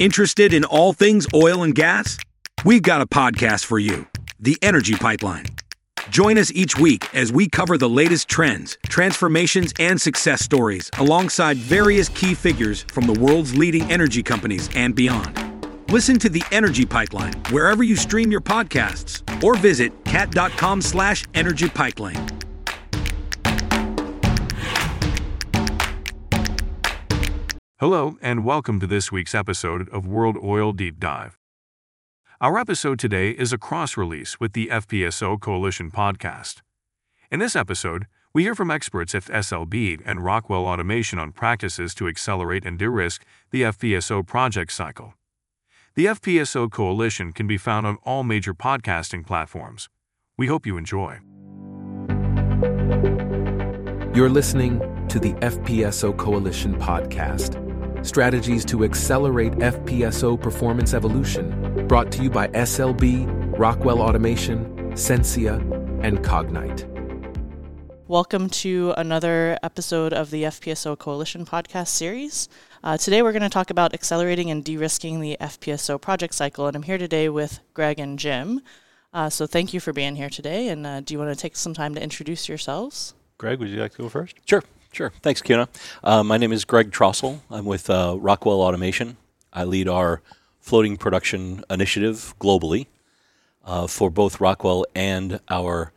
Interested in all things oil and gas? We've got a podcast for you, The Energy Pipeline. Join us each week as we cover the latest trends, transformations, and success stories alongside various key figures from the world's leading energy companies and beyond. Listen to The Energy Pipeline wherever you stream your podcasts or visit cat.com/energypipeline. Hello and welcome to this week's episode of World Oil Deep Dive. Our episode today is a cross-release with the FPSO Coalition podcast. In this episode, we hear from experts at SLB and Rockwell Automation on practices to accelerate and de-risk the FPSO project cycle. The FPSO Coalition can be found on all major podcasting platforms. We hope you enjoy. You're listening to the FPSO Coalition podcast. Strategies to Accelerate FPSO Performance Evolution, brought to you by SLB, Rockwell Automation, Sensia, and Cognite. Welcome to another episode of the FPSO Coalition podcast series. Today we're going to talk about accelerating and de-risking the FPSO project cycle, and I'm here today with Greg and Jim. So thank you for being here today, and do you want to take some time to introduce yourselves? Greg, would you like to go first? Sure. Thanks, Kiona. My name is Greg Trostel. I'm with Rockwell Automation. I lead our floating production initiative globally for both Rockwell and our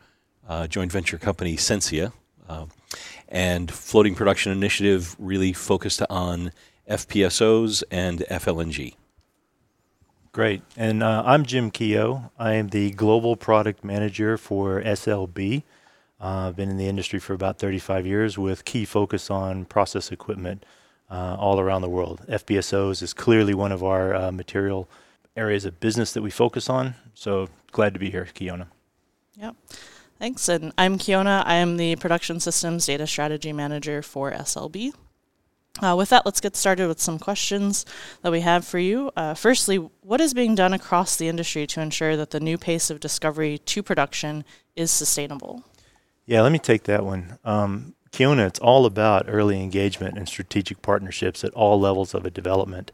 joint venture company, Sensia. And floating production initiative really focused on FPSOs and FLNG. Great. And I'm Jim Keogh. I am the global product manager for SLB. I've been in the industry for about 35 years with key focus on process equipment all around the world. FPSOs is clearly one of our material areas of business that we focus on. So glad to be here, Kiona. Yep. Thanks. And I'm Kiona. I am the Production Systems Data Strategy Manager for SLB. With that, let's get started with some questions that we have for you. Firstly, what is being done across the industry to ensure that the new pace of discovery to production is sustainable? Yeah, let me take that one. Kiona, it's all about early engagement and strategic partnerships at all levels of a development.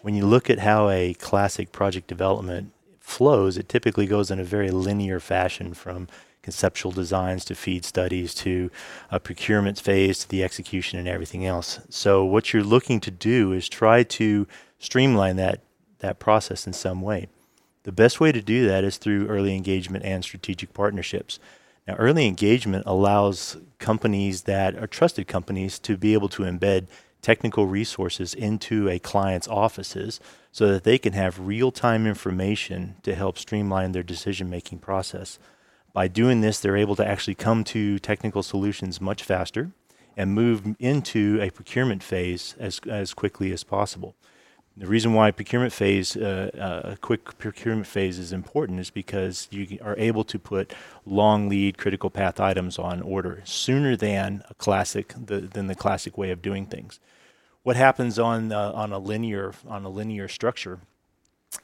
When you look at how a classic project development flows, it typically goes in a very linear fashion from conceptual designs to feed studies to a procurement phase to the execution and everything else. So what you're looking to do is try to streamline that process in some way. The best way to do that is through early engagement and strategic partnerships. Now, early engagement allows companies that are trusted companies to be able to embed technical resources into a client's offices so that they can have real-time information to help streamline their decision-making process. By doing this, they're able to actually come to technical solutions much faster and move into a procurement phase as quickly as possible. The reason why a quick procurement phase is important is because you are able to put long lead critical path items on order sooner than the classic way of doing things. What happens on a linear structure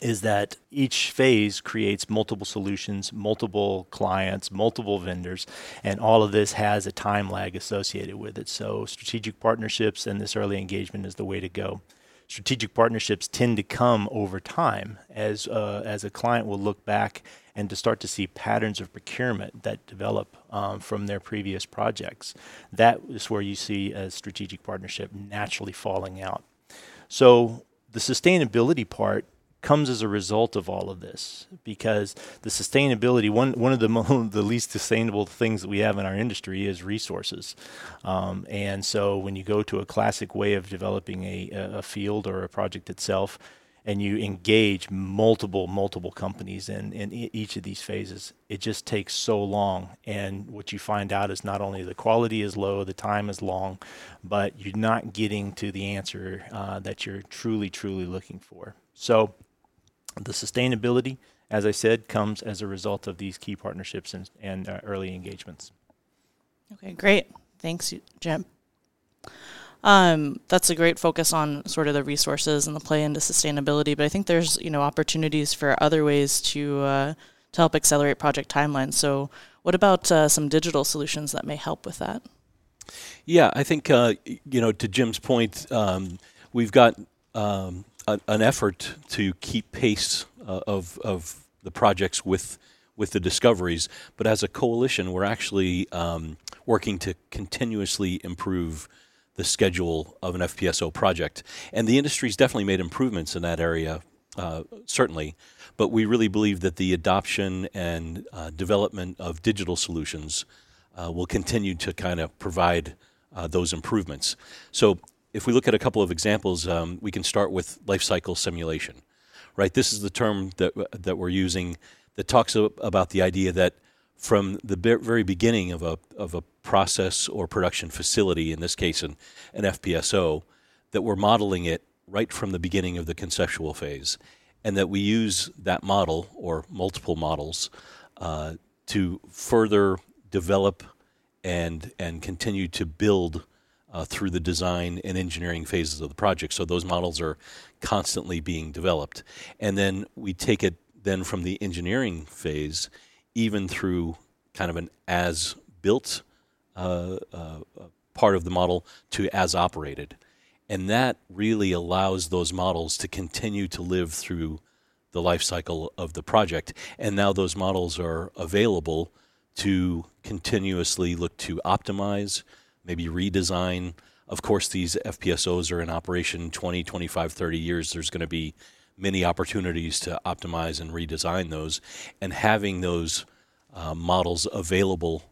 is that each phase creates multiple solutions, multiple clients, multiple vendors, and all of this has a time lag associated with it. So strategic partnerships and this early engagement is the way to go. Strategic partnerships tend to come over time as a client will look back and to start to see patterns of procurement that develop from their previous projects. That is where you see a strategic partnership naturally falling out. So the sustainability part comes as a result of all of this, because the sustainability, one of the least sustainable things that we have in our industry is resources. And so when you go to a classic way of developing a field or a project itself, and you engage multiple companies in each of these phases, it just takes so long. And what you find out is not only the quality is low, the time is long, but you're not getting to the answer that you're truly looking for. So the sustainability, as I said, comes as a result of these key partnerships and early engagements. Okay, great. Thanks, Jim. That's a great focus on sort of the resources and the play into sustainability, but I think there's, opportunities for other ways to help accelerate project timelines. So what about some digital solutions that may help with that? Yeah, I think, to Jim's point, we've got an effort to keep pace of the projects with the discoveries, but as a coalition, we're actually working to continuously improve the schedule of an FPSO project. And the industry's definitely made improvements in that area, certainly, but we really believe that the adoption and development of digital solutions will continue to kind of provide those improvements. So if we look at a couple of examples, we can start with life cycle simulation, right? This is the term that we're using that talks about the idea that from the very beginning of a process or production facility, in this case an FPSO, that we're modeling it right from the beginning of the conceptual phase, and that we use that model or multiple models to further develop and continue to build through the design and engineering phases of the project. So those models are constantly being developed, and then we take it then from the engineering phase even through kind of an as-built part of the model to as-operated. And that really allows those models to continue to live through the life cycle of the project. And now those models are available to continuously look to optimize, maybe redesign. Of course, these FPSOs are in operation 20, 25, 30 years. There's going to be many opportunities to optimize and redesign those, and having those models available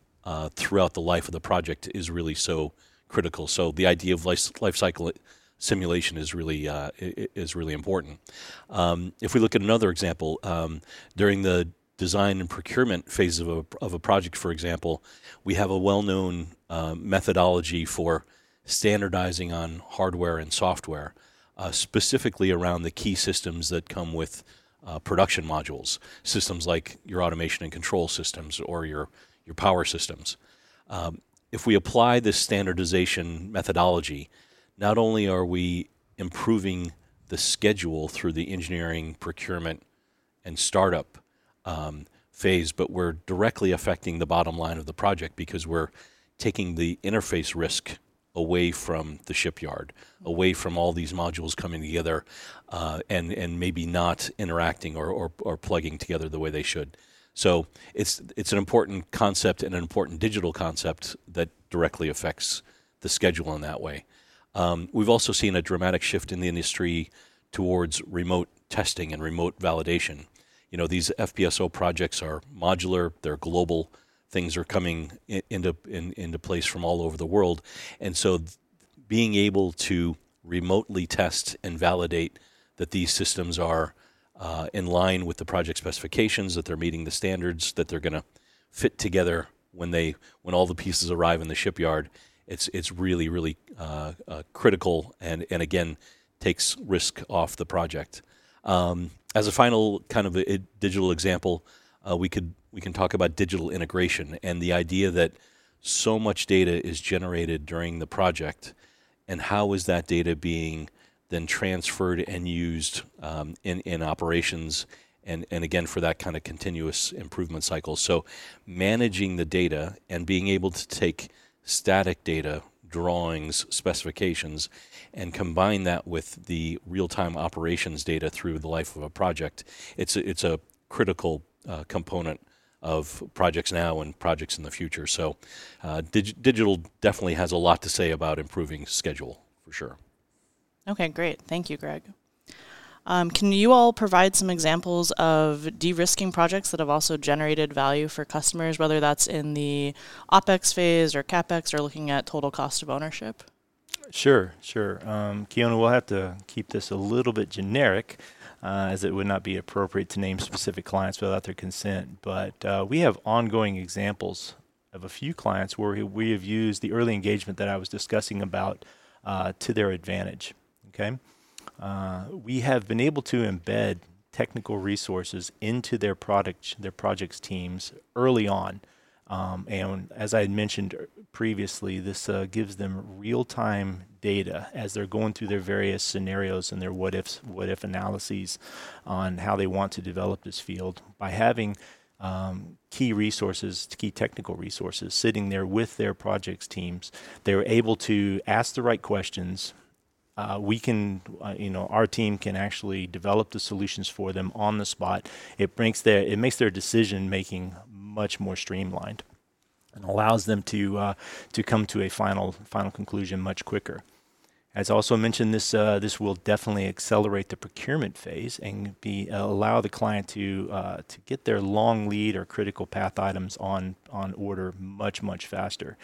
throughout the life of the project is really so critical. So the idea of life cycle simulation is really important. If we look at another example, during the design and procurement phase of a project, for example, we have a well-known methodology for standardizing on hardware and software, specifically around the key systems that come with production modules, systems like your automation and control systems or your power systems. If we apply this standardization methodology, not only are we improving the schedule through the engineering, procurement, and startup phase, but we're directly affecting the bottom line of the project because we're taking the interface risk away from the shipyard, away from all these modules coming together and maybe not interacting or plugging together the way they should. So it's an important concept and an important digital concept that directly affects the schedule in that way. We've also seen a dramatic shift in the industry towards remote testing and remote validation. You know, these FPSO projects are modular, they're global. Things are coming into place from all over the world. And so being able to remotely test and validate that these systems are in line with the project specifications, that they're meeting the standards, that they're going to fit together when all the pieces arrive in the shipyard, it's really, really critical and, again, takes risk off the project. As a final kind of a digital example, we can talk about digital integration and the idea that so much data is generated during the project, and how is that data being then transferred and used in operations and again for that kind of continuous improvement cycle. So managing the data and being able to take static data, drawings, specifications, and combine that with the real-time operations data through the life of a project, it's a critical component of projects now and projects in the future. So digital definitely has a lot to say about improving schedule, for sure. Okay, great. Thank you, Greg. Can you all provide some examples of de-risking projects that have also generated value for customers, whether that's in the OPEX phase or CAPEX or looking at total cost of ownership? Sure. Kiona, we'll have to keep this a little bit generic, as it would not be appropriate to name specific clients without their consent. But we have ongoing examples of a few clients where we have used the early engagement that I was discussing about to their advantage. Okay, we have been able to embed technical resources into their projects teams early on. And as I had mentioned previously, this gives them real-time data as they're going through their various scenarios and their what-if analyses on how they want to develop this field by having key technical resources sitting there with their projects teams. They're able to ask the right questions, we can, our team can actually develop the solutions for them on the spot. It makes their decision making much more streamlined, and allows them to come to a final conclusion much quicker. As also mentioned, this will definitely accelerate the procurement phase and allow the client to get their long lead or critical path items on order much faster.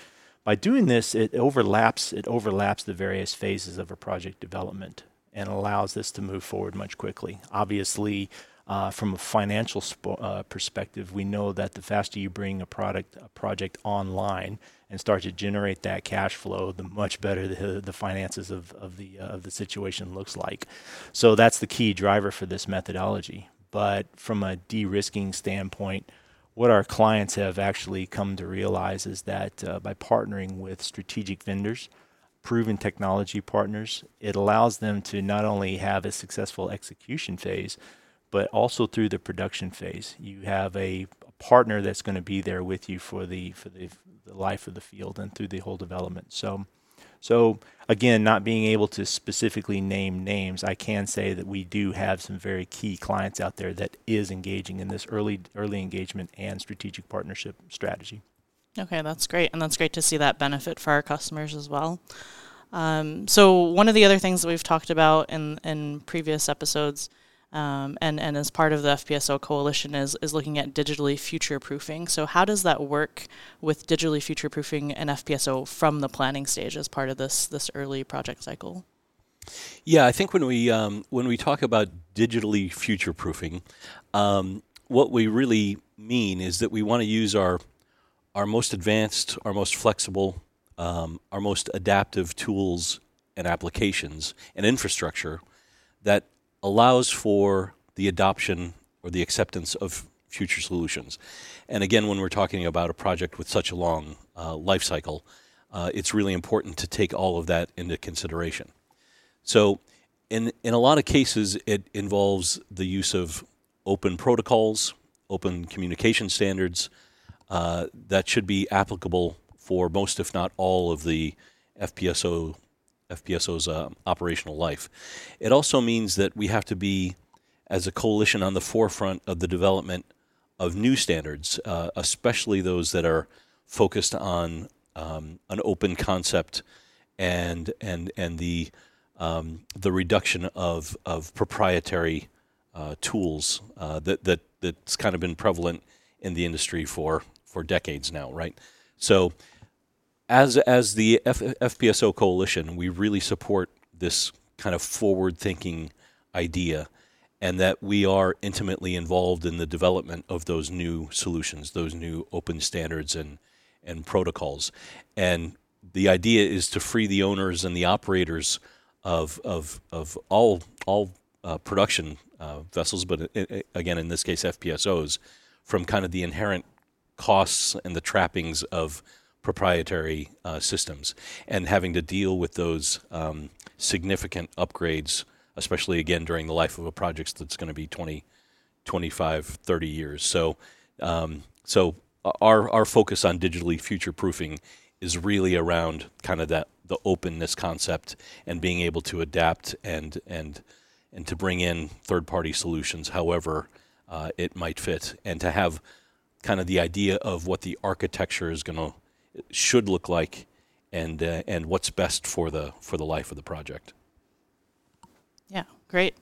By doing this, it overlaps the various phases of a project development and allows this to move forward much quickly. Obviously, from a financial perspective, we know that the faster you bring a project online and start to generate that cash flow, the much better the finances of the situation looks like. So that's the key driver for this methodology. But from a de-risking standpoint, what our clients have actually come to realize is that by partnering with strategic vendors, proven technology partners, it allows them to not only have a successful execution phase, but also through the production phase. You have a partner that's going to be there with you for the life of the field and through the whole development. So again, not being able to specifically name names, I can say that we do have some very key clients out there that is engaging in this early engagement and strategic partnership strategy. Okay, that's great. And that's great to see that benefit for our customers as well. So one of the other things that we've talked about in previous episodes and as part of the FPSO coalition is looking at digitally future-proofing. So how does that work with digitally future-proofing an FPSO from the planning stage as part of this early project cycle? Yeah, I think when we talk about digitally future-proofing, what we really mean is that we want to use our most advanced, our most flexible, our most adaptive tools and applications and infrastructure that allows for the adoption or the acceptance of future solutions. And again, when we're talking about a project with such a long life cycle, it's really important to take all of that into consideration. So in a lot of cases, it involves the use of open protocols, open communication standards that should be applicable for most, if not all, of the FPSO's operational life. It also means that we have to be, as a coalition, on the forefront of the development of new standards, especially those that are focused on an open concept and the reduction of proprietary tools that's kind of been prevalent in the industry for decades now, right? So, As the FPSO coalition, we really support this kind of forward-thinking idea, and that we are intimately involved in the development of those new solutions, those new open standards and protocols. And the idea is to free the owners and the operators of all production vessels, but again, in this case, FPSOs, from kind of the inherent costs and the trappings of proprietary systems, and having to deal with those significant upgrades, especially again during the life of a project that's going to be 20, 25, 30 years. So our focus on digitally future-proofing is really around kind of that the openness concept and being able to adapt and to bring in third-party solutions however it might fit, and to have kind of the idea of what the architecture is going to should look like, and what's best for the life of the project. Yeah, great.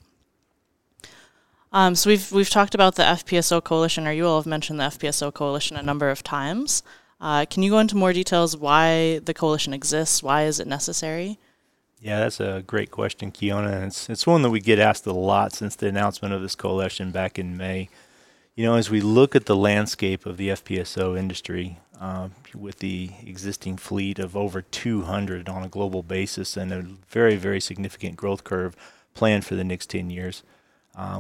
So we've talked about the FPSO coalition, or you all have mentioned the FPSO coalition a number of times. Can you go into more details why the coalition exists? Why is it necessary? Yeah, that's a great question, Kiona, and it's one that we get asked a lot since the announcement of this coalition back in May. You know, as we look at the landscape of the FPSO industry, with the existing fleet of over 200 on a global basis and a very, very significant growth curve planned for the next 10 years,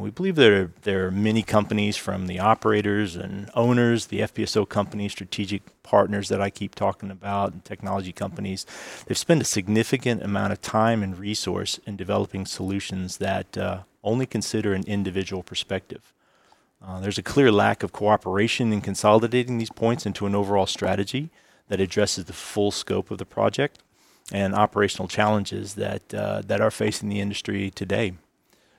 we believe there are many companies, from the operators and owners, the FPSO companies, strategic partners that I keep talking about, and technology companies. They've spent a significant amount of time and resource in developing solutions that only consider an individual perspective. There's a clear lack of cooperation in consolidating these points into an overall strategy that addresses the full scope of the project. and operational challenges that that are facing the industry today.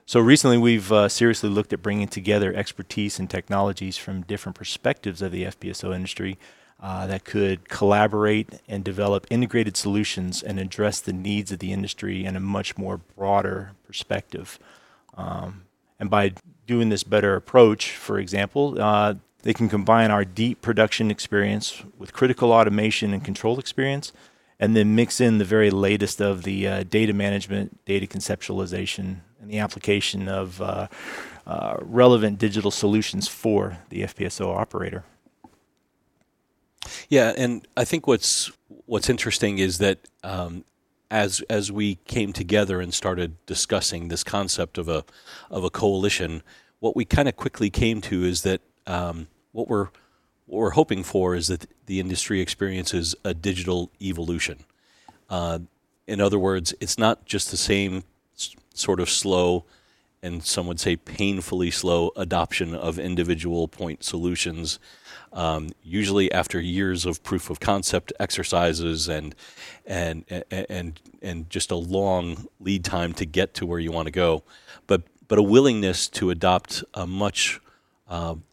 So recently, we've seriously looked at bringing together expertise and technologies from different perspectives of the FPSO industry that could collaborate and develop integrated solutions and address the needs of the industry in a much more broader perspective. And by doing this better approach, for example, they can combine our deep production experience with critical automation and control experience, and then mix in the very latest of the data management, data conceptualization, and the application of relevant digital solutions for the FPSO operator. Yeah, and I think what's interesting is that as we came together and started discussing this concept of a coalition, what we kind of quickly came to is that what we're hoping for is that the industry experiences a digital evolution. In other words, it's not just the same sort of slow, and some would say painfully slow, adoption of individual point solutions, usually after years of proof of concept exercises and just a long lead time to get to where you want to go, but a willingness to adopt a much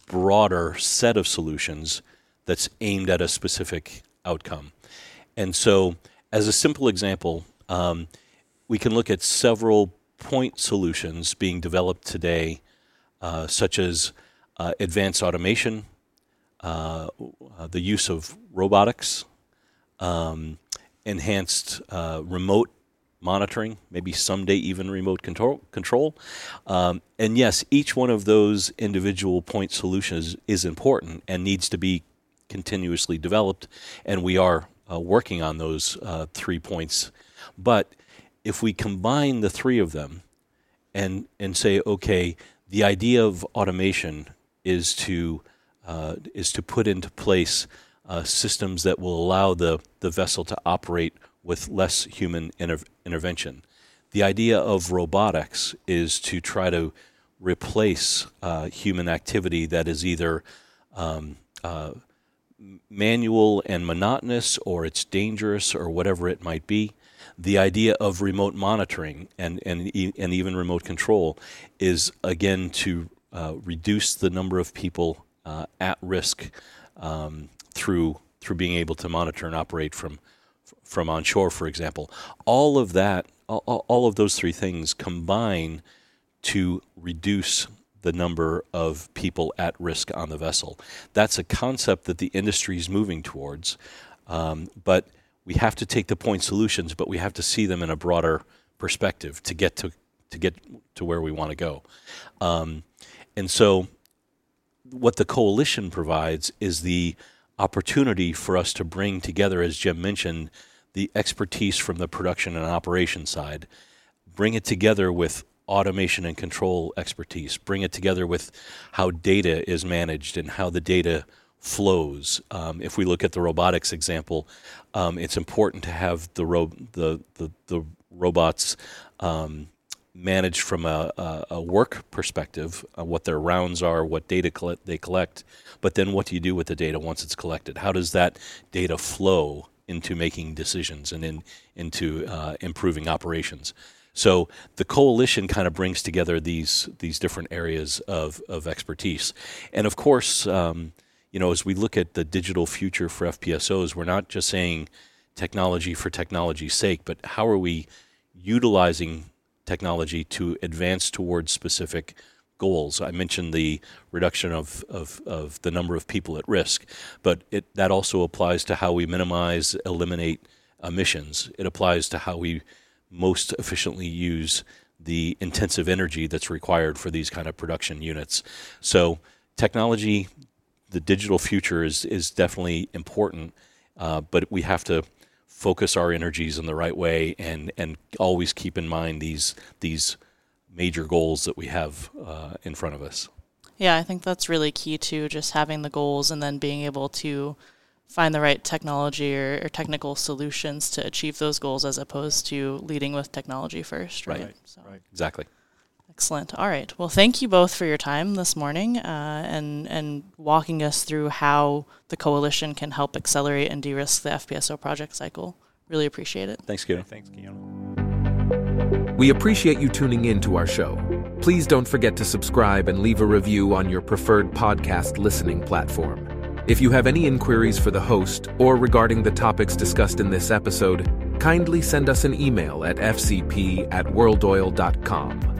broader set of solutions that's aimed at a specific outcome. And so, as a simple example, we can look at several point solutions being developed today, such as advanced automation, the use of robotics, enhanced remote monitoring, maybe someday even remote control. And yes, each one of those individual point solutions is important and needs to be continuously developed, and we are working on those 3 points. But if we combine the three of them and say, okay, the idea of automation is to put into place systems that will allow the vessel to operate with less human intervention. The idea of robotics is to try to replace human activity that is either manual and monotonous, or it's dangerous, or whatever it might be. The idea of remote monitoring and even remote control is, again, to reduce the number of people at risk through being able to monitor and operate from onshore, for example. All of that, all of those three things combine to reduce the number of people at risk on the vessel. That's a concept that the industry is moving towards, but we have to take the point solutions, but we have to see them in a broader perspective to get to where we want to go. And so, what the coalition provides is the opportunity for us to bring together, as Jim mentioned, the expertise from the production and operation side, bring it together with automation and control expertise, bring it together with how data is managed and how the data flows. If we look at the robotics example, it's important to have the robots managed from a work perspective, what their rounds are, what data they collect, but then what do you do with the data once it's collected? How does that data flow into making decisions and into improving operations? So the coalition kind of brings together these different areas of expertise. And of course, as we look at the digital future for FPSOs, we're not just saying technology for technology's sake, but how are we utilizing technology to advance towards specific goals? I mentioned the reduction of the number of people at risk, but that also applies to how we minimize, eliminate emissions. It applies to how we most efficiently use the intensive energy that's required for these kind of production units. So technology, the digital future is definitely important, but we have to focus our energies in the right way and always keep in mind these major goals that we have in front of us. Yeah, I think that's really key too, just having the goals and then being able to find the right technology or technical solutions to achieve those goals, as opposed to leading with technology first, right? Right. Exactly. Excellent. All right. Well, thank you both for your time this morning and walking us through how the coalition can help accelerate and de-risk the FPSO project cycle Really appreciate it. Thanks, Kiona. Thanks, Kiona. We appreciate you tuning in to our show. Please don't forget to subscribe and leave a review on your preferred podcast listening platform. If you have any inquiries for the host or regarding the topics discussed in this episode, kindly send us an email at fcp@worldoil.com.